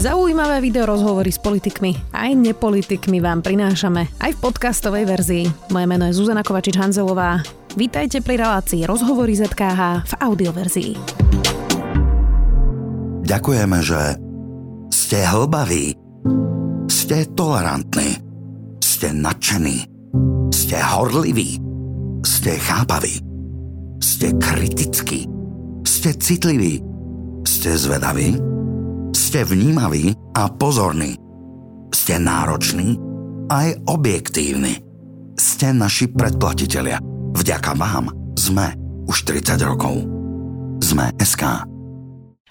Zaujímavé video rozhovory s politikmi aj nepolitikmi vám prinášame aj v podcastovej verzii. Moje meno je Zuzana Kovačič-Hanzelová. Vítajte pri relácii Rozhovory ZKH v audioverzii. Ďakujeme, že ste hlbaví, ste tolerantní, ste nadšení, ste horliví, ste chápaví, ste kritickí, ste citliví, ste zvedaví, ste vnímaví a pozorní. Ste nároční aj objektívni. Ste naši predplatitelia. Vďaka vám sme už 30 rokov. Sme SK.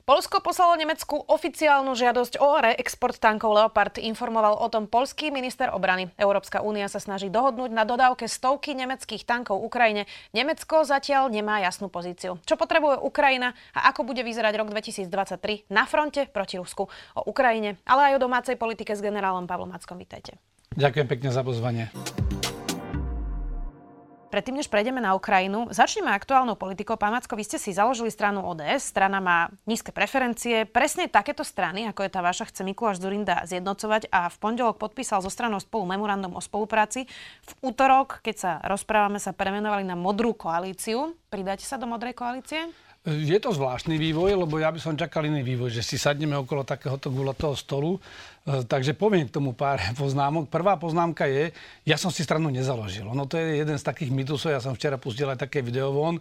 Poľsko poslalo Nemecku oficiálnu žiadosť o reexport tankov Leopard, informoval o tom poľský minister obrany. Európska únia sa snaží dohodnúť na dodávke stovky nemeckých tankov Ukrajine. Nemecko zatiaľ nemá jasnú pozíciu. Čo potrebuje Ukrajina a ako bude vyzerať rok 2023 na fronte proti Rusku? O Ukrajine, ale aj o domácej politike s generálom Pavlom Mackom. Vítajte. Ďakujem pekne za pozvanie. Predtým, než prejdeme na Ukrajinu, začneme aktuálnou politikou. Pán Macko, vy ste si založili stranu ODS. Strana má nízke preferencie. Presne takéto strany, ako je tá vaša, chce Mikuláš Dzurinda zjednocovať a v pondelok podpísal so stranou Spolu memorandum o spolupráci. V útorok, keď sa rozprávame, sa premenovali na Modrú koalíciu. Pridáte sa do Modrej koalície? Je to zvláštny vývoj, lebo ja by som čakal iný vývoj, že si sadneme okolo takéhoto guľatého stolu. Takže poviem k tomu pár poznámok. Prvá poznámka je, ja som si stranu nezaložil. No to je jeden z takých mýtusov, ja som včera pustil aj také video von.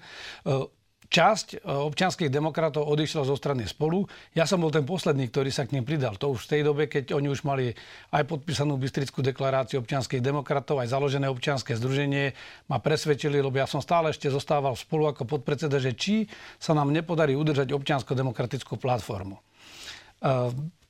Časť občianskych demokratov odišla zo strany Spolu. Ja som bol ten posledný, ktorý sa k nim pridal. To už v tej dobe, keď oni už mali aj podpísanú Bystrickú deklaráciu občianskych demokratov, aj založené občianske združenie, ma presvedčili, lebo ja som stále ešte zostával v Spolu ako podpredseda, že či sa nám nepodarí udržať občiansko-demokratickú platformu.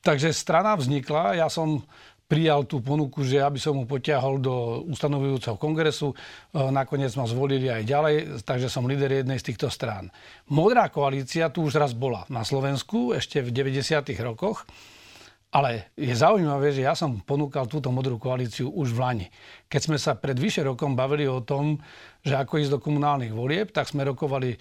Takže strana vznikla. Ja som prijal tú ponuku, že aby som mu potiahol do ustanovujúceho kongresu. Nakoniec ma zvolili aj ďalej, takže som líder jednej z týchto strán. Modrá koalícia tu už raz bola na Slovensku, ešte v 90. rokoch. Ale je zaujímavé, že ja som ponúkal túto Modrú koalíciu už v lani. Keď sme sa pred vyše rokom bavili o tom, že ako ísť do komunálnych volieb, tak sme rokovali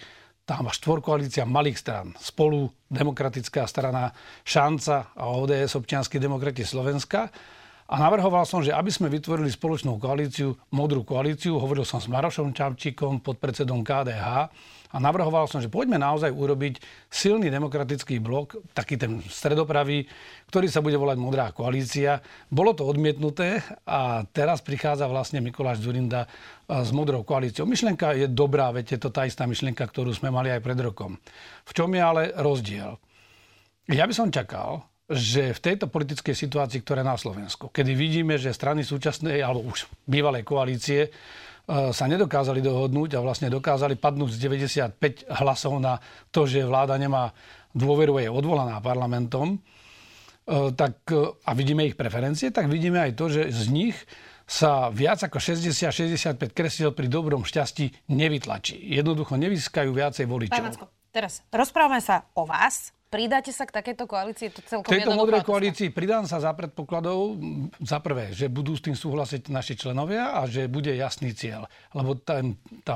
tam štvorkoalícia malých strán. Spolu, Demokratická strana, Šanca a ODS, Občianski demokrati Slovenska. A navrhoval som, že aby sme vytvorili spoločnú koalíciu, Modrú koalíciu, hovoril som s Marošom Čapčíkom, podpredsedom KDH, a navrhoval som, že poďme naozaj urobiť silný demokratický blok, taký ten stredopravý, ktorý sa bude volať Modrá koalícia. Bolo to odmietnuté a teraz prichádza vlastne Mikuláš Dzurinda s Modrou koalíciou. Myšlienka je dobrá, veď je to tá istá myšlienka, ktorú sme mali aj pred rokom. V čom je ale rozdiel? Ja by som čakal, že v tejto politickej situácii, ktorá je na Slovensku, kedy vidíme, že strany súčasnej alebo už bývalej koalície sa nedokázali dohodnúť a vlastne dokázali padnúť z 95 hlasov na to, že vláda nemá dôveru, je odvolaná parlamentom, tak, a vidíme ich preferencie, tak vidíme aj to, že z nich sa viac ako 60-65 kresiel pri dobrom šťastí nevytlačí. Jednoducho nevyskajú viacej voličov. Pán Macko, teraz rozprávame sa o vás. Pridáte sa k takejto koalícii? To celkom k tejto Modrej koalícii pridám sa za predpokladov, za prvé, že budú s tým súhlasiť naši členovia a že bude jasný cieľ. Lebo tá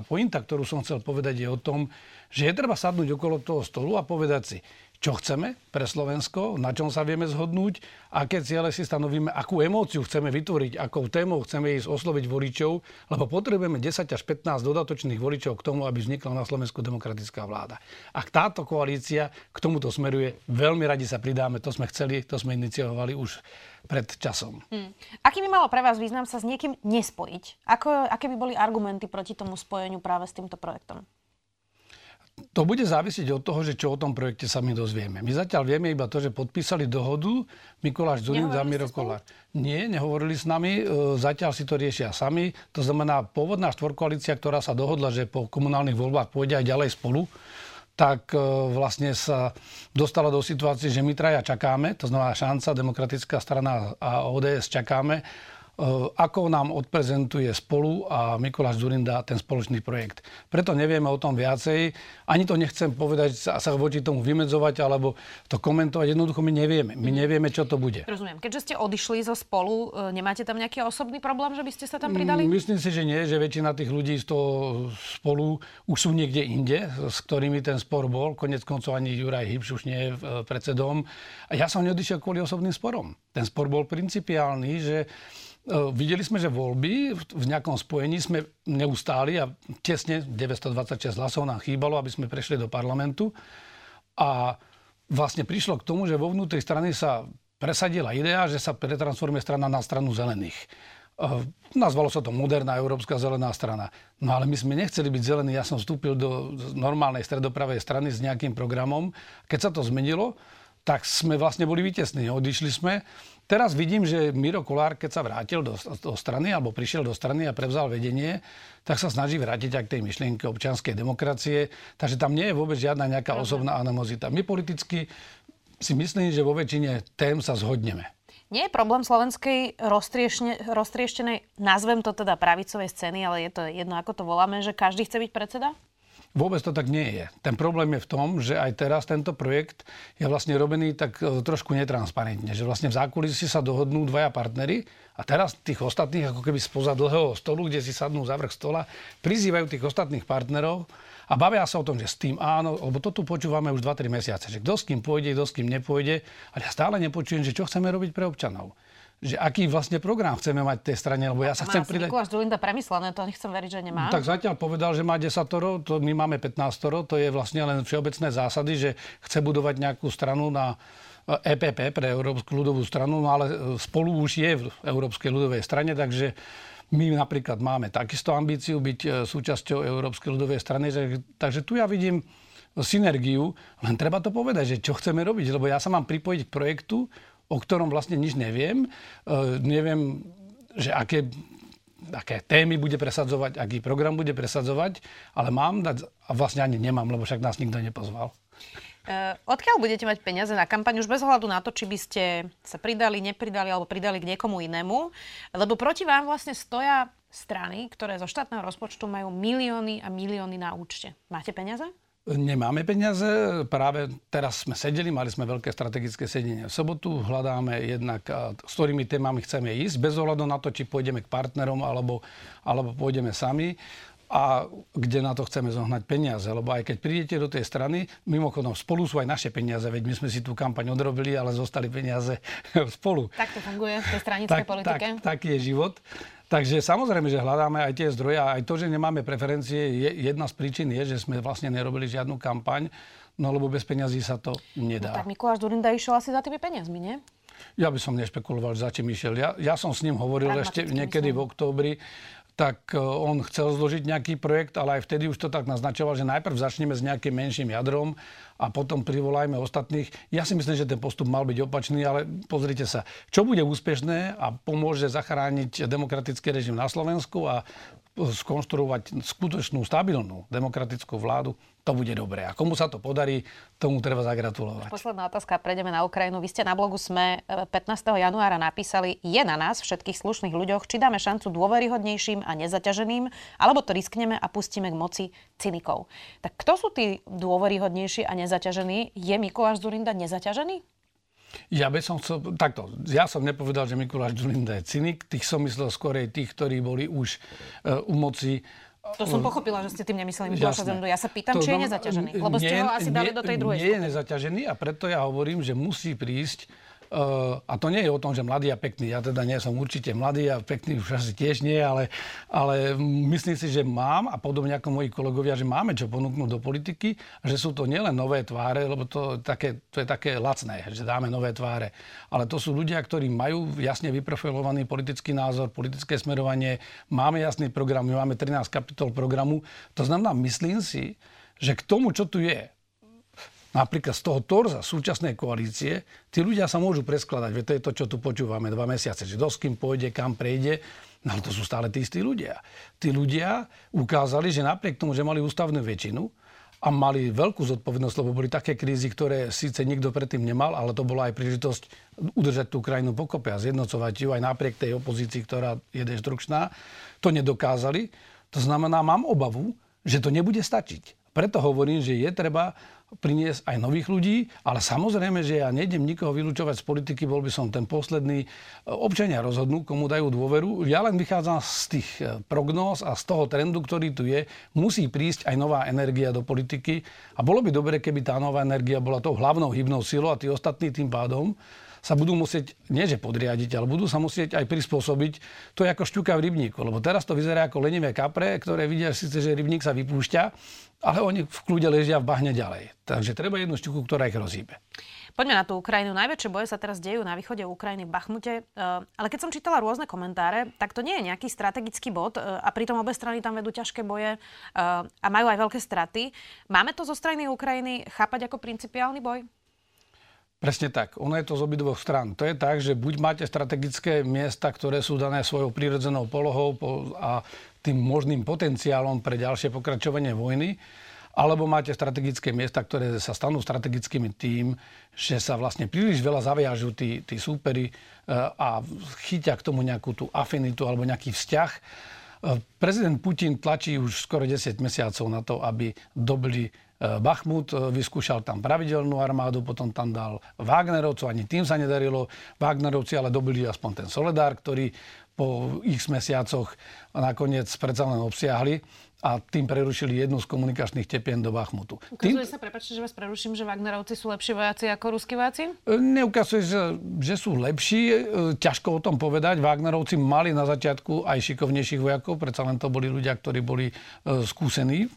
pointa, ktorú som chcel povedať, je o tom, že je treba sadnúť okolo toho stolu a povedať si, čo chceme pre Slovensko, na čom sa vieme zhodnúť, aké ciele si stanovíme, akú emóciu chceme vytvoriť, akou témou chceme ísť osloviť voličov, lebo potrebujeme 10 až 15 dodatočných voličov k tomu, aby vznikla na Slovensku demokratická vláda. A táto koalícia k tomuto smeruje. Veľmi radi sa pridáme, to sme chceli, to sme iniciovali už pred časom. Aký by malo pre vás význam sa s niekým nespojiť? Aké by boli argumenty proti tomu spojeniu práve s týmto projektom? To bude závisiť od toho, že čo o tom projekte sa my dozvieme. My zatiaľ vieme iba to, že podpísali dohodu Mikuláš Dzurinda a Miro Kolár. Nie, nehovorili s nami, zatiaľ si to riešia sami. To znamená, pôvodná štvorkoalícia, ktorá sa dohodla, že po komunálnych voľbách pôjde aj ďalej Spolu, tak vlastne sa dostala do situácie, že my traja čakáme, to znamená Šanca, Demokratická strana a ODS čakáme. ako nám odprezentuje Spolu a Mikuláš Dzurinda ten spoločný projekt. Preto nevieme o tom viacej. Ani to nechcem povedať, sa voči tomu vymedzovať alebo to komentovať. Jednoducho my nevieme. My nevieme, čo to bude. Rozumiem. Keďže ste odišli zo Spolu, nemáte tam nejaký osobný problém, že by ste sa tam pridali? Myslím si, že nie, že väčšina tých ľudí z toho Spolu už sú niekde inde, s ktorými ten spor bol. Koniec koncov ani Juraj Hybš už nie je predsedom. A ja som neodišiel kvôli osobným sporom. Ten spor bol principiálny, že videli sme, že voľby v nejakom spojení sme neustáli a tesne 926 hlasov nám chýbalo, aby sme prešli do parlamentu. A vlastne prišlo k tomu, že vo vnútri strany sa presadila idea, že sa pretransformuje strana na stranu zelených. Nazvalo sa to Moderná európska zelená strana. No ale my sme nechceli byť zelení. Ja som vstúpil do normálnej stredopravej strany s nejakým programom. Keď sa to zmenilo, tak sme vlastne boli víťazní. Odišli sme. Teraz vidím, že Miro Kolár, keď sa vrátil do strany, alebo prišiel do strany a prevzal vedenie, tak sa snaží vrátiť aj k tej myšlienke občianskej demokracie. Takže tam nie je vôbec žiadna nejaká osobná animozita. My politicky si myslím, že vo väčšine tém sa zhodneme. Nie je problém slovenskej roztrieštenej, nazvem to teda pravicovej scény, ale je to jedno, ako to voláme, že každý chce byť predseda? Vôbec to tak nie je. Ten problém je v tom, že aj teraz tento projekt je vlastne robený tak trošku netransparentne, že vlastne v zákulisí sa dohodnú dvaja partnery a teraz tých ostatných, ako keby spoza dlhého stolu, kde si sadnú za vrch stola, prizývajú tých ostatných partnerov a bavia sa o tom, že s tým áno, lebo to tu počúvame už 2-3 mesiace, že kto s kým pôjde, kto s kým nepôjde, ale ja stále nepočujem, že čo chceme robiť pre občanov. Že aký vlastne program chceme mať v tej strane, lebo ja sa chcem pridať. Mikuláš Dzurinda premyslené, to nechcem veriť, že nemá. Tak zatiaľ povedal, že má 10, to my máme 15, to je vlastne len všeobecné zásady, že chce budovať nejakú stranu na EPP pre Európsku ľudovú stranu, no ale Spolu už je v Európskej ľudovej strane, takže my napríklad máme takisto ambíciu byť súčasťou Európskej ľudovej strany, takže tu ja vidím synergiu, len treba to povedať, že čo chceme robiť, lebo ja sa mám pripojiť k projektu, o ktorom vlastne nič neviem. Neviem, že aké témy bude presadzovať, aký program bude presadzovať, ale mám dať, a vlastne ani nemám, lebo však nás nikto nepozval. Odkiaľ budete mať peniaze na kampaň, už bez hľadu na to, či by ste sa pridali, nepridali, alebo pridali k niekomu inému, lebo proti vám vlastne stoja strany, ktoré zo štátneho rozpočtu majú milióny a milióny na účte. Máte peniaze? Nemáme peniaze, práve teraz sme sedeli, mali sme veľké strategické sedenie v sobotu, hľadáme jednak, s ktorými témami chceme ísť, bez ohľadu na to, či pôjdeme k partnerom, alebo pôjdeme sami a kde na to chceme zohnať peniaze, lebo aj keď prídete do tej strany, mimochodom Spolu sú aj naše peniaze, veď my sme si tú kampaň odrobili, ale zostali peniaze Spolu. Tak to funguje v tej stranickej politike. Taký je život. Takže samozrejme, že hľadáme aj tie zdroje a aj to, že nemáme preferencie, jedna z príčin je, že sme vlastne nerobili žiadnu kampaň, no lebo bez peňazí sa to nedá. No, tak Mikuláš Dzurinda išiel asi za tými peniazmi, nie? Ja by som nešpekuloval, za čím išiel. Ja som s ním hovoril ešte niekedy v októbri, tak on chcel zložiť nejaký projekt, ale aj vtedy už to tak naznačoval, že najprv začneme s nejakým menším jadrom a potom privolajme ostatných. Ja si myslím, že ten postup mal byť opačný, ale pozrite sa, čo bude úspešné a pomôže zachrániť demokratický režim na Slovensku a skonštruovať skutočnú, stabilnú demokratickú vládu, to bude dobré. A komu sa to podarí, tomu treba zagratulovať. Posledná otázka, prejdeme na Ukrajinu. Vy ste na blogu SME 15. januára napísali, je na nás, všetkých slušných ľuďoch, či dáme šancu dôveryhodnejším a nezaťaženým, alebo to riskneme a pustíme k moci cynikov. Tak kto sú tí dôveryhodnejší a nezaťažení? Je Mikuláš Dzurinda nezaťažený? Ja by som chcel, takto, ja som nepovedal, že Mikuláš Dzurinda je cynik, tých som myslel skorej tých, ktorí boli už u moci. To som pochopila, že ste tým nemysleli Mikuláša Dzurindu. Ja sa pýtam, či je nezaťažený, lebo ste ho asi dali do tej druhej skupiny. Nie je nezaťažený a preto ja hovorím, že musí prísť, a to nie je o tom, že mladý a pekný, ja teda nie som určite mladý a pekný už asi tiež nie, ale myslím si, že mám a podobne ako moji kolegovia, že máme čo ponúknuť do politiky, že sú to nielen nové tváre, lebo to je také lacné, že dáme nové tváre, ale to sú ľudia, ktorí majú jasne vyprofilovaný politický názor, politické smerovanie, máme jasný program, my máme 13 kapitol programu, to znamená, myslím si, že k tomu, čo tu je, napríklad z toho torza súčasnej koalície, tí ľudia sa môžu preskladať. Veď to je to, čo tu počúvame 2 mesiace. Že kto s kým pôjde, kam prejde. No ale to sú stále tí istí ľudia. Tí ľudia ukázali, že napriek tomu, že mali ústavnú väčšinu a mali veľkú zodpovednosť, lebo boli také krízy, ktoré síce nikto predtým nemal, ale to bola aj príležitosť udržať tú krajinu pokope a zjednocovať ju aj napriek tej opozícii, ktorá je deštrukčná. To nedokázali. To znamená, mám obavu, že to nebude stačiť. Preto hovorím, že je treba priniesť aj nových ľudí, ale samozrejme, že ja nejdem nikoho vylúčovať z politiky, bol by som ten posledný. Občania rozhodnú, komu dajú dôveru. Ja len vychádzam z tých prognóz a z toho trendu, ktorý tu je. Musí prísť aj nová energia do politiky a bolo by dobre, keby tá nová energia bola tou hlavnou hybnou silou a tí ostatní tým pádom sa budú musieť, nie že podriadiť, ale budú sa musieť aj prispôsobiť. To je ako šťuka v rybníku, lebo teraz to vyzerá ako lenivé kapre, ktoré vidia síce, že rybník sa vypúšťa, ale oni v kľude ležia v bahne ďalej. Takže treba jednu šťuku, ktorá ich rozhýbe. Poďme na tú Ukrajinu. Najväčšie boje sa teraz dejú na východe Ukrajiny, v Bachmute. Ale keď som čítala rôzne komentáre, tak to nie je nejaký strategický bod a pritom obe strany tam vedú ťažké boje a majú aj veľké straty. Máme to zo strany Ukrajiny chápať ako principiálny boj? Presne tak. Ono je to z obidvoch strán. To je tak, že buď máte strategické miesta, ktoré sú dané svojou prírodzenou polohou a tým možným potenciálom pre ďalšie pokračovanie vojny, alebo máte strategické miesta, ktoré sa stanú strategickými tým, že sa vlastne príliš veľa zaviažujú tí súperi a chytia k tomu nejakú tú afinitu alebo nejaký vzťah. Prezident Putin tlačí už skoro 10 mesiacov na to, aby dobili Bachmut, vyskúšal tam pravidelnú armádu, potom tam dal Wagnerovcov, ani tým sa nedarilo. Wagnerovci ale dobili aspoň ten Soledár, ktorý po x mesiacoch nakoniec predsa len obsiahli a tým prerušili jednu z komunikačných tepien do Bachmutu. Ukazuje sa, prepáčte, že vás preruším, že Wagnerovci sú lepší vojaci ako ruskí vojaci? Neukazuje sa, že sú lepší. Ťažko o tom povedať. Wagnerovci mali na začiatku aj šikovnejších vojakov, predsa len to boli ľudia, ktorí boli skúsení.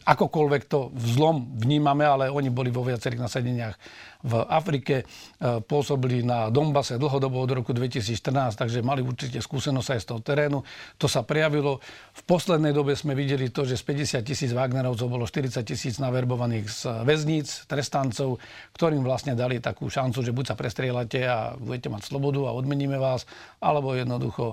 Akokoľvek to vzlom vnímame, ale oni boli vo viacerých nasadeniach v Afrike, pôsobili na Donbase dlhodobo od roku 2014, takže mali určite skúsenosť aj z toho terénu. To sa prejavilo. V poslednej dobe sme videli to, že z 50 000 Wagnerovcov bolo 40 000 naverbovaných z väzníc, trestancov, ktorým vlastne dali takú šancu, že buď sa prestrieľate a budete mať slobodu a odmeníme vás, alebo jednoducho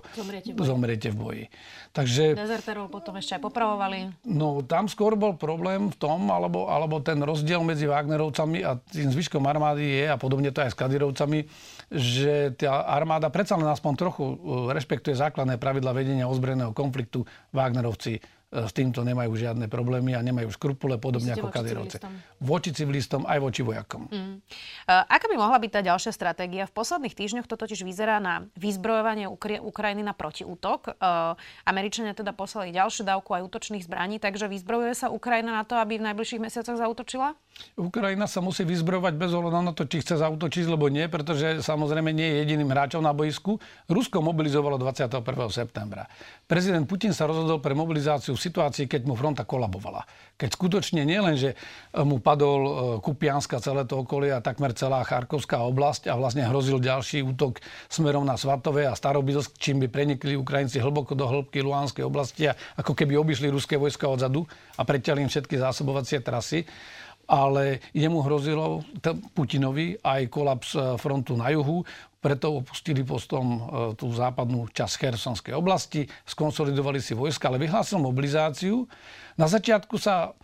zomriete v boji. Takže dezertérov potom ešte aj popravovali. No tam skôr bol problém v tom, alebo ten rozdiel medzi Wagnerovcami a tým zvyškom armády je, a podobne to aj s Kadirovcami, že tá armáda predsa len aspoň trochu rešpektuje základné pravidlá vedenia ozbrojeného konfliktu. Wagnerovci s týmto nemajú žiadne problémy a nemajú škrupule, podobne ako Kadirovce. Voči civilistom aj voči vojakom. Aká by mohla byť tá ďalšia stratégia? V posledných týždňoch to totiž vyzerá na vyzbrojovanie Ukrajiny na protiútok. Američania teda poslali ďalšiu dávku aj útočných zbraní, takže vyzbrojuje sa Ukrajina na to, aby v najbližších mesiacoch zaútočila? Ukrajina sa musí vyzbrojovať bez ohľadu na to, či chce zaútočiť, lebo nie, pretože samozrejme nie je jediným hráčom na boisku. Rusko mobilizovalo 21. septembra. Prezident Putin sa rozhodol pre mobilizáciu v situácii, keď mu fronta kolabovala. Keď skutočne nielen, že mu padol Kupianska, celé to okolie a takmer celá Charkovská oblasť a vlastne hrozil ďalší útok smerom na Svatové a Starobilsk, čím by prenikli Ukrajinci hlboko do hĺbky Luhanskej oblasti a ako keby obišli ruské vojska odzadu a pretiali im všetky zásobovacie trasy. Ale jemu hrozilo Putinovi aj kolaps frontu na juhu, preto opustili potom tú západnú časť Chersonskej oblasti, skonsolidovali si vojska, ale vyhlásil mobilizáciu. Na začiatku sa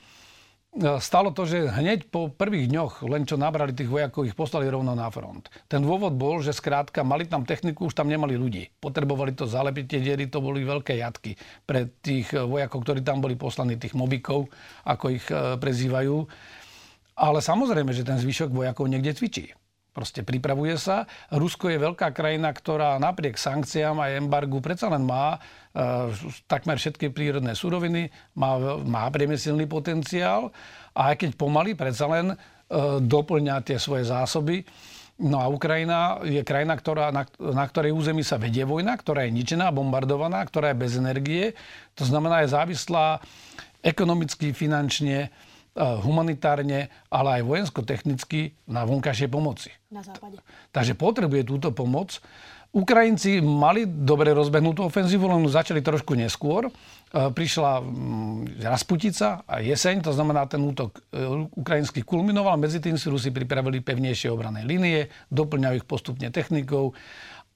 stalo to, že hneď po prvých dňoch, len čo nabrali tých vojakov, ich poslali rovno na front. Ten dôvod bol, že skrátka mali tam techniku, už tam nemali ľudí. Potrebovali to zalepiť, tie diery, to boli veľké jatky pre tých vojakov, ktorí tam boli poslaní, tých mobikov, ako ich prezývajú. Ale samozrejme, že ten zvyšok vojakov niekde cvičí. Proste pripravuje sa. Rusko je veľká krajina, ktorá napriek sankciám a embargu predsa len má takmer všetky prírodné suroviny, má priemyselný potenciál a aj keď pomaly, predsa len doplňa tie svoje zásoby. No a Ukrajina je krajina, na ktorej území sa vedie vojna, ktorá je ničená, bombardovaná, ktorá je bez energie. To znamená, je závislá ekonomicky, finančne, humanitárne, ale aj vojensko-technicky na vonkajšej pomoci. Na západe. Takže potrebuje túto pomoc. Ukrajinci mali dobre rozbehnutú ofenzívu, len začali trošku neskôr. Prišla Rasputica a jeseň, to znamená, ten útok ukrajinský kulminoval, medzi tým si Rusi pripravili pevnejšie obranné línie, doplňajú ich postupne technikou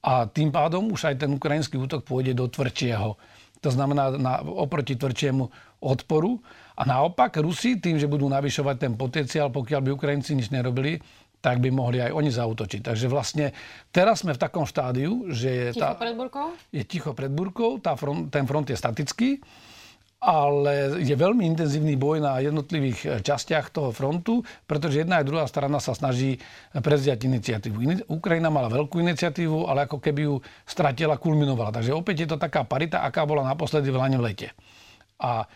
a tým pádom už aj ten ukrajinský útok pôjde do tvrdšieho To znamená oproti tvrdšiemu odporu. A naopak Rusi tým, že budú navyšovať ten potenciál, pokiaľ by Ukrajinci nič nerobili, tak by mohli aj oni zaútočiť. Takže vlastne teraz sme v takom štádiu, že je ticho pred búrkou, ten front je statický, ale je veľmi intenzívny boj na jednotlivých častiach toho frontu, pretože jedna aj druhá strana sa snaží prevziať iniciatívu. Ukrajina mala veľkú iniciatívu, ale ako keby ju stratila, kulminovala. Takže opäť je to taká parita, aká bola naposledy v lani v lete. A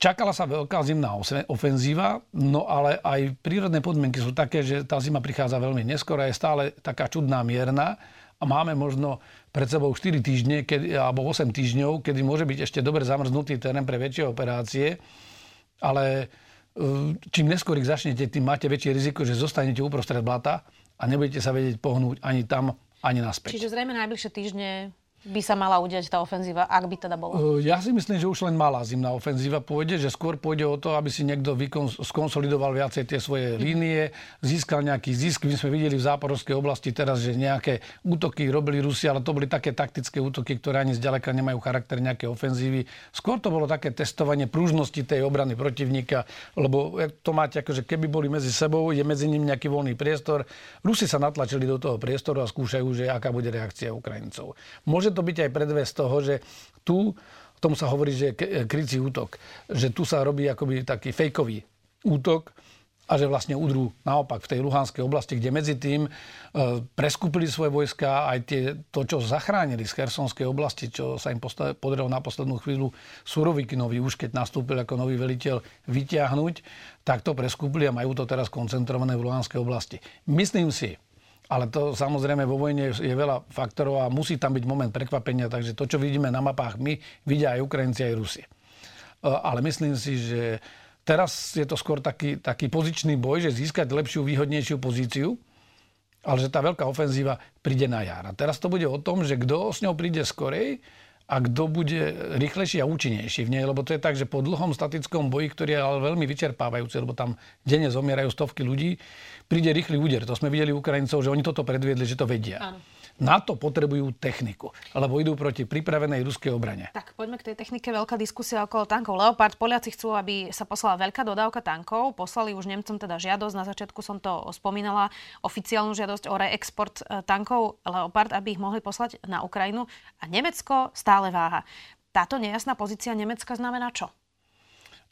čakala sa veľká zimná ofenzíva, no ale aj prírodné podmienky sú také, že tá zima prichádza veľmi neskoro a je stále taká čudná, mierna. A máme možno pred sebou 4 týždne, alebo 8 týždňov, kedy môže byť ešte dobre zamrznutý terén pre väčšie operácie, ale čím neskôr ich začnete, tým máte väčšie riziko, že zostanete uprostred blata a nebudete sa vedieť pohnúť ani tam, ani naspäť. Čiže zrejme najbližšie týždne by sa mala udiať tá ofenzíva, ak by teda bola? Ja si myslím, že už len malá zimná ofenzíva pôjde, že skôr pôjde o to, aby si niekto skonsolidoval viacej tie svoje línie, získal nejaký zisk. My sme videli v Záporovskej oblasti teraz, že nejaké útoky robili Rusi, ale to boli také taktické útoky, ktoré ani zďaleka nemajú charakter nejaké ofenzívy. Skôr to bolo také testovanie pružnosti tej obrany protivníka, lebo to máte akože keby boli medzi sebou, je medzi nimi nejaký voľný priestor. Rusi sa natlačili do toho priestoru a skúšajú, že aká bude reakcia Ukrajincov. Môže to byť aj predves toho, že tu, tomu sa hovorí, že krycí útok, že tu sa robí akoby taký fejkový útok a že vlastne udrú naopak v tej Luhanskej oblasti, kde medzi tým preskupili svoje vojska, aj to, čo zachránili z Chersonskej oblasti, čo sa im podarilo na poslednú chvíľu Surovikinovi, už keď nastúpil ako nový veliteľ, vyťahnuť, tak to preskupili a majú to teraz koncentrované v Luhanskej oblasti. Myslím si, ale to samozrejme vo vojne je veľa faktorov a musí tam byť moment prekvapenia, takže to, čo vidíme na mapách my, vidia aj Ukrajinci, aj Rusi. Ale myslím si, že teraz je to skôr taký pozičný boj, že získať lepšiu, výhodnejšiu pozíciu, ale že tá veľká ofenzíva príde na jar. A teraz to bude o tom, že kto s ňou príde skorej a kto bude rýchlejší a účinnejší v nej, lebo to je tak, že po dlhom statickom boji, ktorý je ale veľmi vyčerpávajúci, lebo tam denne zomierajú stovky ľudí, príde rýchly úder. To sme videli Ukrajincov, že oni toto predviedli, že to vedia. Áno. Na to potrebujú techniku, lebo idú proti pripravenej ruskej obrane. Tak poďme k tej technike. Veľká diskusia okolo tankov Leopard. Poliaci chcú, aby sa poslala veľká dodávka tankov. Poslali už Nemcom teda žiadosť. Na začiatku som to spomínala. Oficiálnu žiadosť o reexport tankov Leopard, aby ich mohli poslať na Ukrajinu. A Nemecko stále váha. Táto nejasná pozícia Nemecka znamená čo?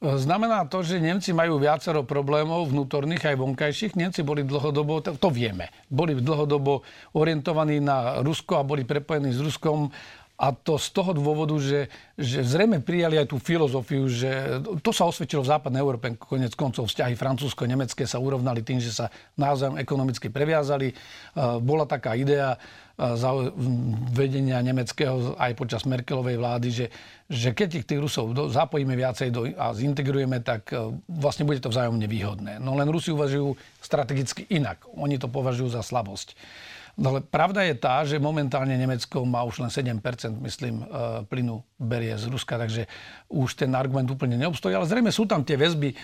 Znamená to, že Nemci majú viacero problémov vnútorných aj vonkajších. Nemci boli dlhodobo, to vieme, boli dlhodobo orientovaní na Rusko a boli prepojení s Ruskom. A to z toho dôvodu, že zrejme prijali aj tú filozofiu, že to sa osvedčilo v západnej Európe. Koniec koncov vzťahy francúzsko-nemecké sa urovnali tým, že sa navzájom ekonomicky previazali. Bola taká idea vedenia nemeckého aj počas Merkelovej vlády, že keď tých Rusov zapojíme viacej a zintegrujeme, tak vlastne bude to vzájomne výhodné. No len Rusi uvažujú strategicky inak. Oni to považujú za slabosť. No, ale pravda je tá, že momentálne Nemecko má už len 7%, myslím, plynu berie z Ruska, takže už ten argument úplne neobstojí. Ale zrejme sú tam tie väzby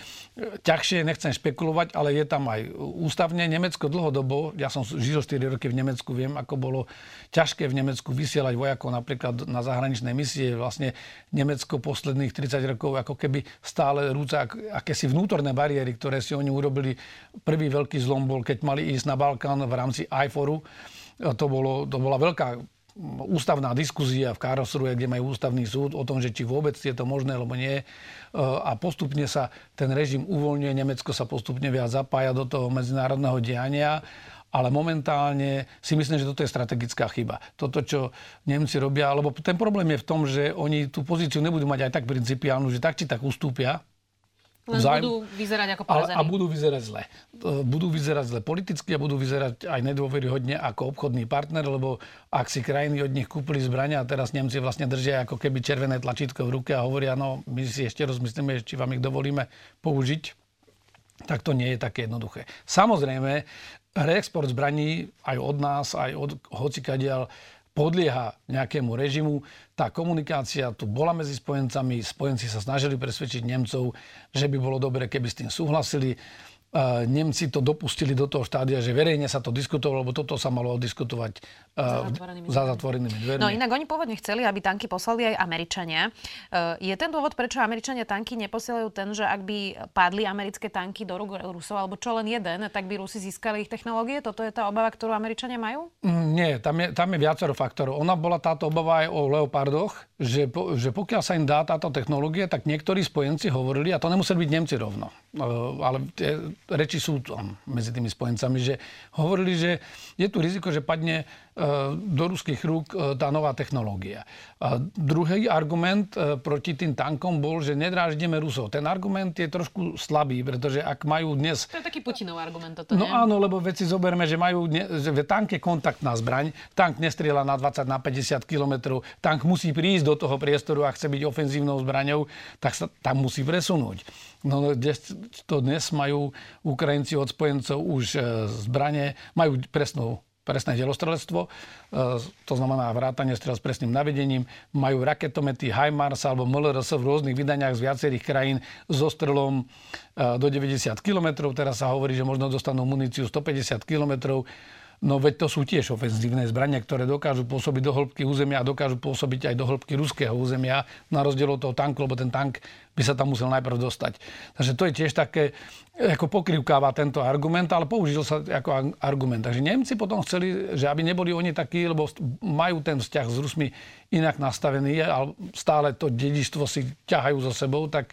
ťažšie, nechcem špekulovať, ale je tam aj ústavne. Nemecko dlhodobo, ja som žil 4 roky v Nemecku, viem, ako bolo ťažké v Nemecku vysielať vojakov napríklad na zahraničné misie. Vlastne Nemecko posledných 30 rokov ako keby stále rúca akési vnútorné bariéry, ktoré si oni urobili. Prvý veľký zlom bol, keď mali ísť na Balkán v rámci IFORu. To bola veľká ústavná diskuzia v Karlsruhe, kde majú ústavný súd o tom, že či vôbec je to možné, alebo nie. A postupne sa ten režim uvoľňuje, Nemecko sa postupne viac zapája do toho medzinárodného diania. Ale momentálne si myslím, že toto je strategická chyba. Toto, čo Nemci robia, lebo ten problém je v tom, že oni tú pozíciu nebudú mať aj tak principiálnu, že tak či tak ustúpia. Len budú vyzerať ako porazení. A budú vyzerať zle. Budú vyzerať zle politicky a budú vyzerať aj nedôveryhodne ako obchodný partner, lebo ak si krajiny od nich kúpili zbrania a teraz Nemci vlastne držia ako keby červené tlačítko v ruke a hovoria, no my si ešte rozmyslíme, či vám ich dovolíme použiť, tak to nie je také jednoduché. Samozrejme, reexport zbraní aj od nás, aj od hocikadiaľ podlieha nejakému režimu. Tá komunikácia tu bola medzi spojencami. Spojenci sa snažili presvedčiť Nemcov, že by bolo dobre, keby s tým súhlasili. Nemci to dopustili do toho štádia, že verejne sa to diskutovalo, lebo toto sa malo diskutovať za zatvorenými dvermi. No inak oni pôvodne chceli, aby tanky poslali aj Američania. Je ten dôvod, prečo Američania tanky neposielajú ten, že ak by padli americké tanky do rúk Rusov, alebo čo len jeden, tak by Rusi získali ich technológie? Toto je tá obava, ktorú Američania majú? Nie, tam je viacero faktorov. Ona bola táto obava aj o Leopardoch, že pokiaľ sa im dá táto technológia, tak niektorí spojenci hovorili, a to nemuseli byť Nemci rovno, ale reči sú tam medzi tými spojencami, že hovorili, že je tu riziko, že padne do ruských rúk tá nová technológia. A druhý argument proti tým tankom bol, že nedráždime Rusov. Ten argument je trošku slabý, pretože ak majú dnes... To je taký Putinov argument toto, nie? No áno, lebo veci zoberme, že majú... Že tank je kontaktná zbraň, tank nestrieľa na 20, na 50 kilometrov, tank musí prísť do toho priestoru a chce byť ofenzívnou zbraňou, tak sa tam musí presunúť. No to dnes majú Ukrajinci od spojencov už zbrane, majú presné delostrelectvo, to znamená vrátanie strel s presným navedením, majú raketomety HIMARS alebo MLRS v rôznych vydaniach z viacerých krajín so strelom do 90 km. Teraz sa hovorí, že možno dostanú muníciu 150 km. No veď to sú tiež ofenzívne zbrania, ktoré dokážu pôsobiť do hĺbky územia a dokážu pôsobiť aj do hĺbky ruského územia, na rozdiel od toho tanku, lebo ten tank by sa tam musel najprv dostať. Takže to je tiež také, ako pokrývkáva tento argument, ale použil sa ako argument. Takže Nemci potom chceli, že aby neboli oni takí, lebo majú ten vzťah s Rusmi inak nastavený, ale stále to dedičstvo si ťahajú so sebou, tak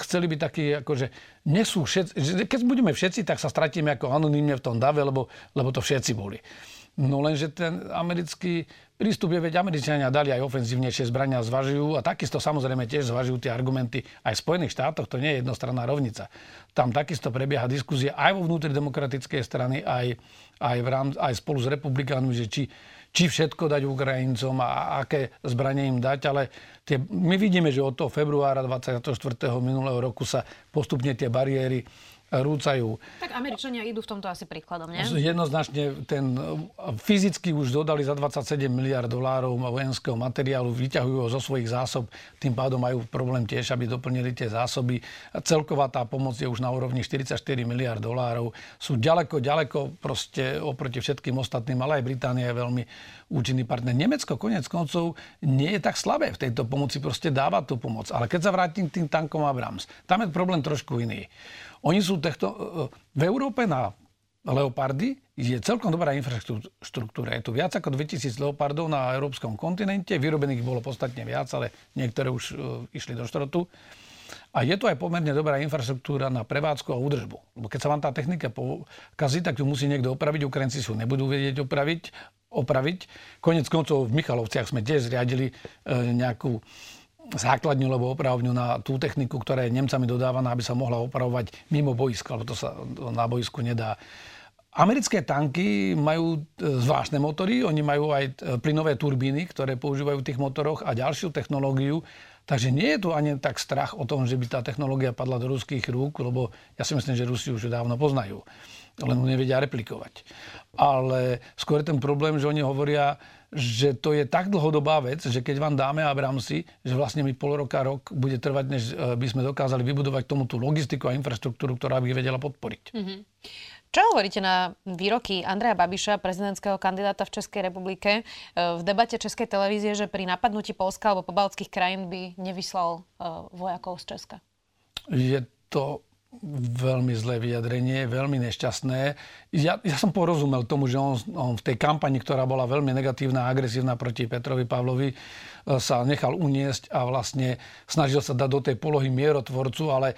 chceli by takí, akože nesú všetci, keď budeme všetci, tak sa stratíme ako anonymne v tom dave, lebo to všetci boli. No lenže ten americký prístup je, veď Američania dali aj ofenzívnejšie zbrania, zvažujú a takisto samozrejme tiež zvažujú tie argumenty aj v Spojených štátoch, to nie je jednostranná rovnica. Tam takisto prebieha diskusia aj vo vnútri demokratickej strany, aj spolu s republikánmi, že či všetko dať Ukrajincom a aké zbranie im dať, ale my vidíme, že od toho februára 24. minulého roku sa postupne tie bariéry rúcajú. Tak Američania idú v tomto asi príkladom, nie? Jednoznačne fyzicky už dodali za $27 miliárd vojenského materiálu, vyťahujú ho zo svojich zásob, tým pádom majú problém tiež, aby doplnili tie zásoby. Celková tá pomoc je už na úrovni $44 miliárd. Sú ďaleko proste oproti všetkým ostatným, ale aj Británia je veľmi účinný partner. Nemecko koniec koncov nie je tak slabé v tejto pomoci, proste dáva tú pomoc. Ale keď sa vrátim k tým tankom Abrams, tam je problém trošku iný. Oni sú v Európe na Leopardy je celkom dobrá infraštruktúra. Je tu viac ako 2000 Leopardov na európskom kontinente. Vyrobených bolo podstatne viac, ale niektoré už išli do šrotu. A je to aj pomerne dobrá infraštruktúra na prevádzku a údržbu. Lebo keď sa vám tá technika pokazí, tak ju musí niekto opraviť. Ukrajinci si ju nebudú vedieť opraviť. Koniec koncov v Michalovciach sme tiež zriadili nejakú základňu alebo opravňu na tú techniku, ktorá je Nemcami dodávaná, aby sa mohla opravovať mimo boiska, lebo to sa na boisku nedá. Americké tanky majú zvláštne motory, oni majú aj plynové turbíny, ktoré používajú v tých motoroch a ďalšiu technológiu. Takže nie je tu ani tak strach o tom, že by tá technológia padla do ruských rúk, lebo ja si myslím, že Rusi už dávno poznajú, len nevedia replikovať. Ale skôr je ten problém, že oni hovoria, že to je tak dlhodobá vec, že keď vám dáme Abramsy, že vlastne mi pol roka, rok bude trvať, než by sme dokázali vybudovať tomu tú logistiku a infraštruktúru, ktorá by vedela podporiť. Mm-hmm. Čo hovoríte na výroky Andreja Babiša, prezidentského kandidáta v Českej republike, v debate Českej televízie, že pri napadnutí Poľska alebo pobaltských krajín by nevyslal vojakov z Česka? Je to veľmi zlé vyjadrenie, veľmi nešťastné. Ja som porozumel tomu, že on v tej kampani, ktorá bola veľmi negatívna a agresívna proti Petrovi Pavlovi, sa nechal uniesť a vlastne snažil sa dať do tej polohy mierotvorcu, ale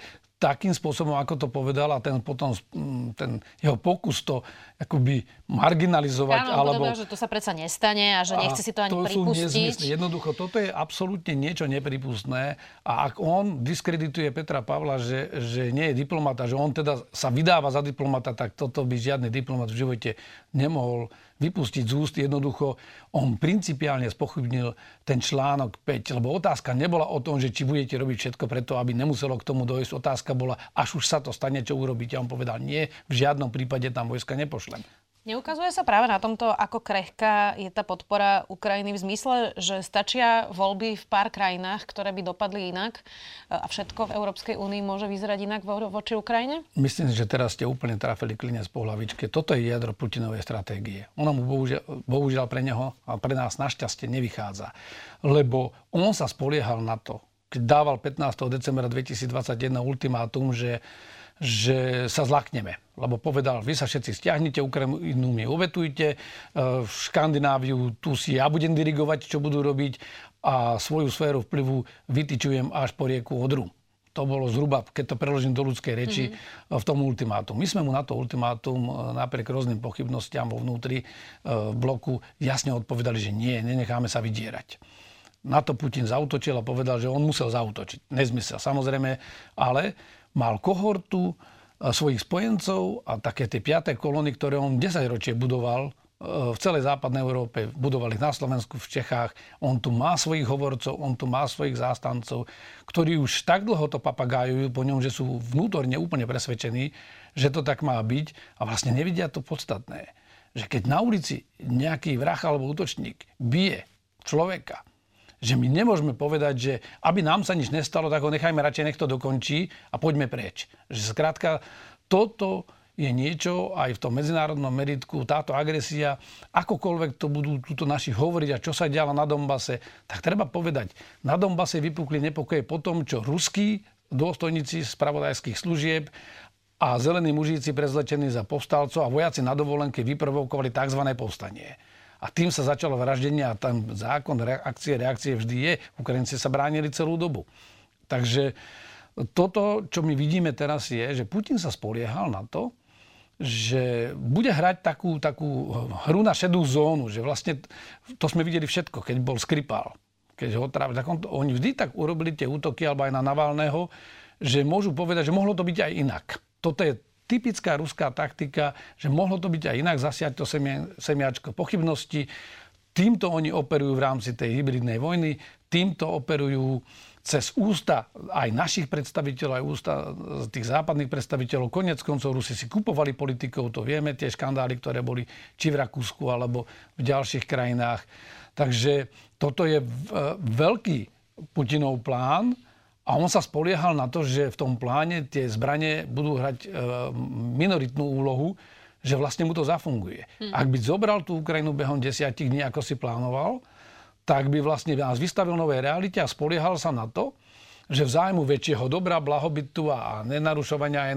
takým spôsobom, ako to povedal, a ten jeho pokus to akoby marginalizovať. Áno, alebo že to sa predsa nestane a že nechce si to ani pripustiť. Jednoducho, toto je absolútne niečo nepripustné a ak on diskredituje Petra Pavla, že nie je diplomata, že on teda sa vydáva za diplomata, tak toto by žiadny diplomat v živote nemohol vypustiť z úst. Jednoducho, on principiálne spochybnil ten článok 5, lebo otázka nebola o tom, že či budete robiť všetko preto, aby nemuselo k tomu dojsť. Otázka bola, až už sa to stane, čo urobíte. A on povedal, nie, v žiadnom prípade tam vojska nepošlem. Neukazuje sa práve na tomto, ako krehká je tá podpora Ukrajiny v zmysle, že stačia voľby v pár krajinách, ktoré by dopadli inak a všetko v Európskej únii môže vyzerať inak voči Ukrajine? Myslím, že teraz ste úplne trafili klinec po hlavičke. Toto je jadro Putinovej stratégie. Ono mu bohužiaľ pre neho a pre nás našťastie nevychádza. Lebo on sa spoliehal na to, keď dával 15. decembra 2021 ultimátum, že sa zlakneme. Lebo povedal, vy sa všetci stiahnite, Ukrajinu mi uvetujte, v Škandináviu tu si ja budem dirigovať, čo budú robiť a svoju sféru vplyvu vytyčujem až po rieku Odru. To bolo zhruba, keď to preložím do ľudskej reči, v tom ultimátum. My sme mu na to ultimátum napriek rôznym pochybnostiam vo vnútri bloku jasne odpovedali, že nie, nenecháme sa vydierať. Na to Putin zaútočil a povedal, že on musel zaútočiť. Nezmysel, samozrejme, ale mal kohortu svojich spojencov a také tie piaté kolóny, ktoré on 10 ročie budoval v celej západnej Európe. Budoval ich na Slovensku, v Čechách. On tu má svojich hovorcov, on tu má svojich zástancov, ktorí už tak dlho to papagájujú po ňom, že sú vnútorne úplne presvedčení, že to tak má byť a vlastne nevidia to podstatné. Že keď na ulici nejaký vrah alebo útočník bije človeka, že my nemôžeme povedať, že aby nám sa nič nestalo, tak ho nechajme radšej, nech to dokončí a poďme preč. Že skrátka, toto je niečo aj v tom medzinárodnom meritku, táto agresia, akokoľvek to budú tuto naši hovoriť a čo sa dialo na Donbase, tak treba povedať, na Donbase vypukli nepokoje po tom, čo ruskí dôstojníci spravodajských služieb a zelení mužíci prezlečení za povstalcov a vojaci na dovolenke vyprovokovali tzv. Povstanie. A tým sa začalo vraždenie a tam zákon reakcie vždy je. Ukrajinci sa bránili celú dobu. Takže toto, čo my vidíme teraz je, že Putin sa spoliehal na to, že bude hrať takú hru na šedú zónu, že vlastne to sme videli všetko, keď bol Skripal. Keď ho trávili, tak oni vždy tak urobili tie útoky alebo aj na Navalného, že môžu povedať, že mohlo to byť aj inak. Toto je typická ruská taktika, že mohlo to byť aj inak, zasiať to semiačko pochybnosti. Týmto oni operujú v rámci tej hybridnej vojny, týmto operujú cez ústa aj našich predstaviteľov, aj ústa tých západných predstaviteľov. Koniec koncov Rusi si kupovali politikov, to vieme, tie škandály, ktoré boli či v Rakúsku, alebo v ďalších krajinách. Takže toto je veľký Putinov plán, a on sa spoliehal na to, že v tom pláne tie zbranie budú hrať minoritnú úlohu, že vlastne mu to zafunguje. Ak by zobral tú Ukrajinu behom 10 dní, ako si plánoval, tak by vlastne nás vystavil novej realite a spoliehal sa na to, že v zájmu väčšieho dobra, blahobytu a nenarušovania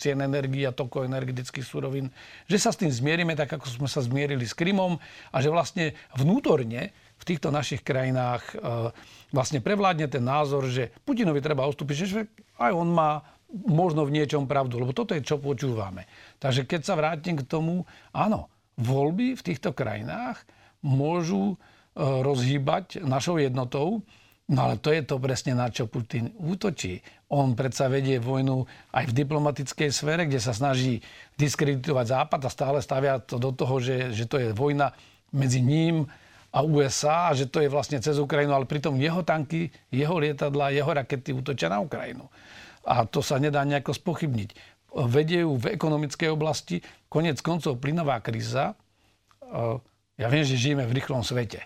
cien energií a tokov energetických surovín, že sa s tým zmierime tak, ako sme sa zmierili s Krymom a že vlastne vnútorne v týchto našich krajinách vlastne prevládne ten názor, že Putinovi treba ustúpiť, že aj on má možno v niečom pravdu, lebo toto je, čo počúvame. Takže keď sa vrátim k tomu, áno, voľby v týchto krajinách môžu rozhýbať našou jednotou, no ale to je to presne, na čo Putin útočí. On predsa vedie vojnu aj v diplomatickej sfére, kde sa snaží diskreditovať Západ a stále stavia to do toho, že to je vojna medzi ním a USA, že to je vlastne cez Ukrajinu, ale pritom jeho tanky, jeho lietadlá, jeho rakety útočia na Ukrajinu. A to sa nedá nejako spochybniť. Vedie ju v ekonomickej oblasti, koniec koncov plynová kríza. Ja viem, že žijeme v rýchlom svete.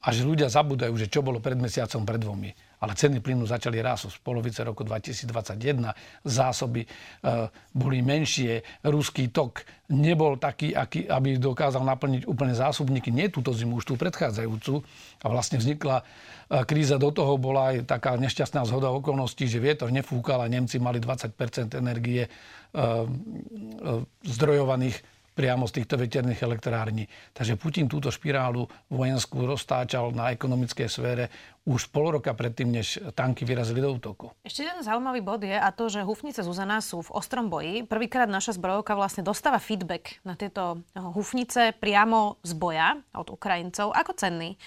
A že ľudia zabúdajú, že čo bolo pred mesiacom, pred dvomi. Ale ceny plynu začali rásť v polovice roku 2021. Zásoby boli menšie. Ruský tok nebol taký, aký, aby dokázal naplniť úplne zásobníky. Nie túto zimu, už tú predchádzajúcu. A vlastne vznikla kríza. Do toho bola aj taká nešťastná zhoda okolností, že vietor nefúkal a Nemci mali 20% energie zdrojovaných priamo z týchto veterných elektrární. Takže Putin túto špirálu vojenskú roztáčal na ekonomickej sfére už pol roka predtým, než tanky vyrazili do útoku. Ešte jeden zaujímavý bod je a to, že hufnice Zuzana sú v ostrom boji. Prvýkrát naša zbrojovka vlastne dostáva feedback na tieto hufnice priamo z boja od Ukrajincov. Ako cenný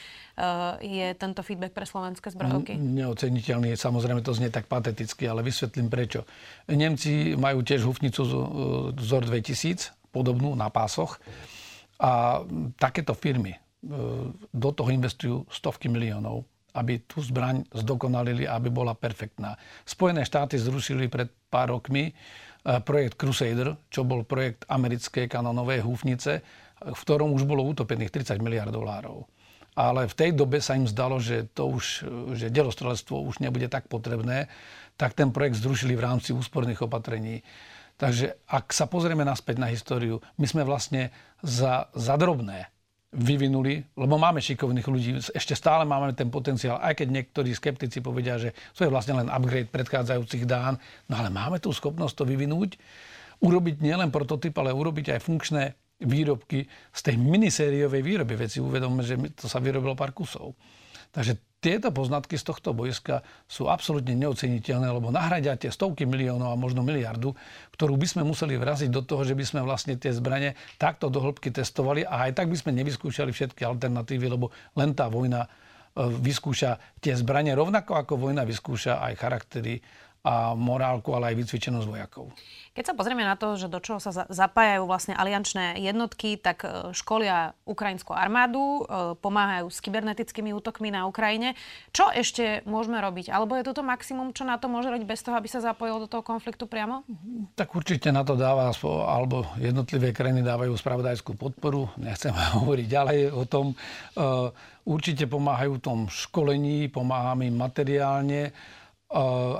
je tento feedback pre slovenské zbrojovky? Neoceniteľný. Samozrejme, to znie tak pateticky, ale vysvetlím prečo. Nemci majú tiež hufnicu Zor 2000, podobnú na pásoch. A takéto firmy do toho investujú stovky miliónov, aby tú zbraň zdokonalili, aby bola perfektná. Spojené štáty zrušili pred pár rokmi projekt Crusader, čo bol projekt americké kanonovej húfnice, v ktorom už bolo utopených $30 miliárd. Ale v tej dobe sa im zdalo, že delostreľstvo už nebude tak potrebné, tak ten projekt zrušili v rámci úsporných opatrení. Takže ak sa pozrieme naspäť na históriu, my sme vlastne za drobné vyvinuli, lebo máme šikovných ľudí, ešte stále máme ten potenciál, aj keď niektorí skeptici povedia, že to je vlastne len upgrade predchádzajúcich dán, no ale máme tú schopnosť to vyvinúť, urobiť nielen prototyp, ale urobiť aj funkčné výrobky z tej minisériovej výroby. Veď si uvedomme, že to sa vyrobilo pár kusov. Takže tieto poznatky z tohto boiska sú absolútne neoceniteľné, lebo nahradia tie stovky miliónov a možno miliardu, ktorú by sme museli vraziť do toho, že by sme vlastne tie zbrane takto do hĺbky testovali a aj tak by sme nevyskúšali všetky alternatívy, lebo len tá vojna vyskúša tie zbrane rovnako ako vojna vyskúša aj charaktery a morálku, ale aj vycvičenosť vojakov. Keď sa pozrieme na to, že do čoho sa zapájajú vlastne aliančné jednotky, tak školia ukrajinskú armádu, pomáhajú s kybernetickými útokmi na Ukrajine. Čo ešte môžeme robiť? Alebo je toto maximum, čo na to môže robiť bez toho, aby sa zapojil do toho konfliktu priamo? Tak určite na to dáva, alebo jednotlivé krajiny dávajú spravodajskú podporu. Nechcem hovoriť ďalej o tom. Určite pomáhajú v tom školení, pomáhame im materiálne.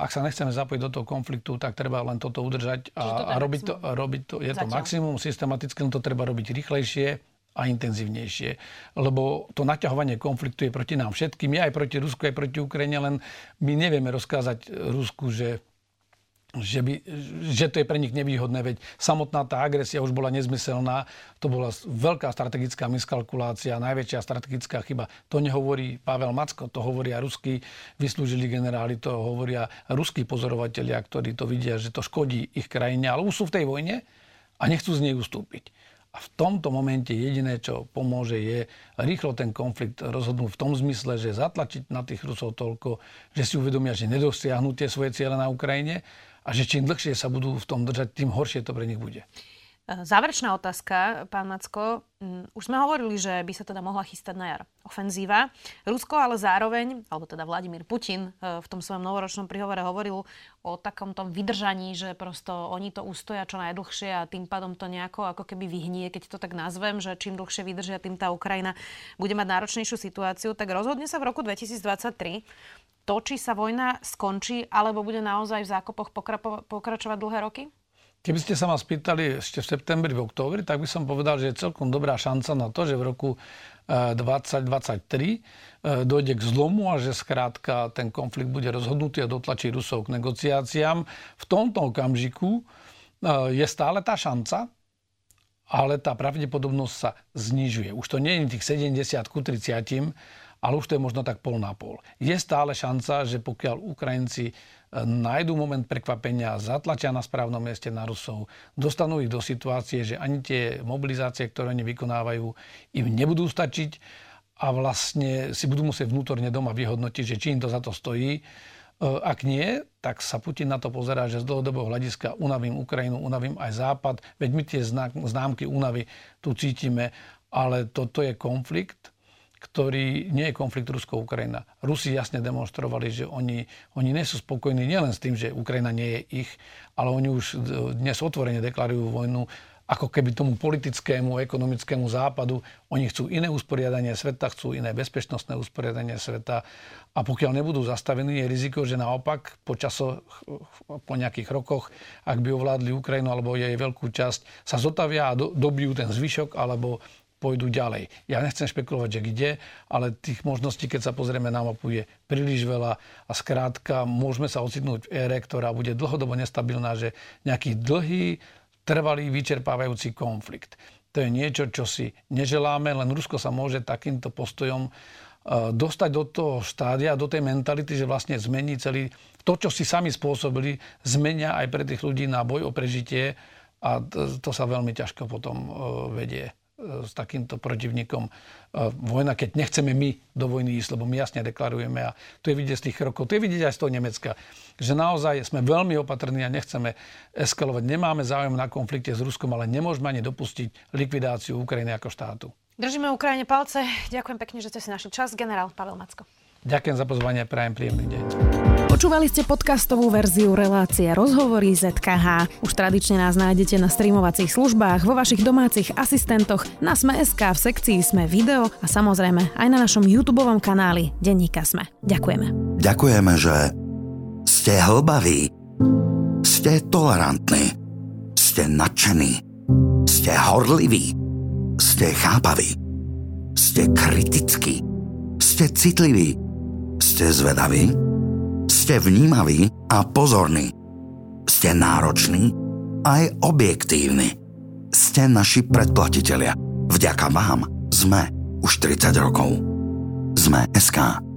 Ak sa nechceme zapojiť do toho konfliktu, tak treba len toto udržať a robiť to. Je to maximum systematicky, len to treba robiť rýchlejšie a intenzívnejšie. Lebo to naťahovanie konfliktu je proti nám všetkým. Je aj proti Rusku, aj proti Ukrajine, len my nevieme rozkázať Rusku, že to je pre nich nevýhodné. Veď samotná tá agresia už bola nezmyselná. To bola veľká strategická miskalkulácia, najväčšia strategická chyba. To nehovorí Pavel Macko, to hovoria ruskí vyslúžili generáli, to hovoria ruskí pozorovatelia, ktorí to vidia, že to škodí ich krajine, ale už sú v tej vojne a nechcú z nej ustúpiť. A v tomto momente jediné, čo pomôže, je rýchlo ten konflikt rozhodnúť v tom zmysle, že zatlačiť na tých Rusov toľko, že si uvedomia, že nedosiahnu tie svoje ciele na Ukrajine a že čím dlhšie sa budú v tom držať, tým horšie to pre nich bude. Záverečná otázka, pán Macko. Už sme hovorili, že by sa teda mohla chystať na jar ofenzíva. Rusko ale zároveň, alebo teda Vladimír Putin v tom svojom novoročnom príhovore hovoril o takom tom vydržaní, že prosto oni to ustoja čo najdlhšie a tým pádom to nejako ako keby vyhnie, keď to tak nazvem, že čím dlhšie vydržia, tým tá Ukrajina bude mať náročnejšiu situáciu. Tak rozhodne sa v roku 2023 to, či sa vojna skončí, alebo bude naozaj v zákopoch pokračovať dlhé roky? Keby ste sa ma spýtali ešte v septembri, v októbri, tak by som povedal, že je celkom dobrá šanca na to, že v roku 2023 dojde k zlomu a že skrátka ten konflikt bude rozhodnutý a dotlačí Rusov k negociáciám. V tomto okamžiku je stále tá šanca, ale tá pravdepodobnosť sa znižuje. Už to nie je tých 70-30, ale už to je možno tak pol na pol. Je stále šanca, že pokiaľ Ukrajinci nájdú moment prekvapenia, zatlačia na správnom mieste na Rusov, dostanú ich do situácie, že ani tie mobilizácie, ktoré oni vykonávajú, im nebudú stačiť a vlastne si budú musieť vnútorne doma vyhodnotiť, že či im to za to stojí. Ak nie, tak sa Putin na to pozerá, že z dlhodobého hľadiska unavím Ukrajinu, unavím aj Západ. Veď my tie známky únavy tu cítime, ale toto je konflikt, ktorý nie je konflikt Rusko-Ukrajina. Rusi jasne demonstrovali, že oni nie sú spokojní nielen s tým, že Ukrajina nie je ich, ale oni už dnes otvorene deklarujú vojnu ako keby tomu politickému, ekonomickému západu. Oni chcú iné usporiadanie sveta, chcú iné bezpečnostné usporiadanie sveta. A pokiaľ nebudú zastavení, je riziko, že naopak po nejakých rokoch, ak by ovládli Ukrajinu alebo jej veľkú časť, sa zotavia a dobijú ten zvyšok alebo pôjdu ďalej. Ja nechcem špekulovať, že kde, ale tých možností, keď sa pozrieme na mapu, je príliš veľa a skrátka môžeme sa ocitnúť v ére, ktorá bude dlhodobo nestabilná, že nejaký dlhý, trvalý, vyčerpávajúci konflikt. To je niečo, čo si neželáme, len Rusko sa môže takýmto postojom dostať do toho štádia, do tej mentality, že vlastne zmení celý to, čo si sami spôsobili, zmenia aj pre tých ľudí na boj o prežitie a to sa veľmi ťažko potom vedie s takýmto protivníkom vojna, keď nechceme my do vojny ísť, lebo my jasne deklarujeme a to je vidieť z tých rokov, to je vidieť aj z toho Nemecka, že naozaj sme veľmi opatrní a nechceme eskalovať. Nemáme záujem na konflikte s Ruskom, ale nemôžeme ani dopustiť likvidáciu Ukrajiny ako štátu. Držíme Ukrajine palce. Ďakujem pekne, že ste si našli čas. Generál Pavel Macko. Ďakujem za pozvanie a prajem príjemný deň. Počúvali ste podcastovú verziu relácie Rozhovory ZKH. Už tradične nás nájdete na streamovacích službách, vo vašich domácich asistentoch, na Sme.sk, v sekcii Sme video a samozrejme aj na našom YouTubeovom kanáli Denníka Sme. Ďakujeme. Ďakujeme, že ste hlbaví, ste tolerantní, ste nadšení, ste horliví, ste chápaví, ste kritickí, ste citliví, ste zvedaví, ste vnímaví a pozorní. Ste nároční aj objektívni. Ste naši predplatitelia. Vďaka vám sme už 30 rokov. Sme.sk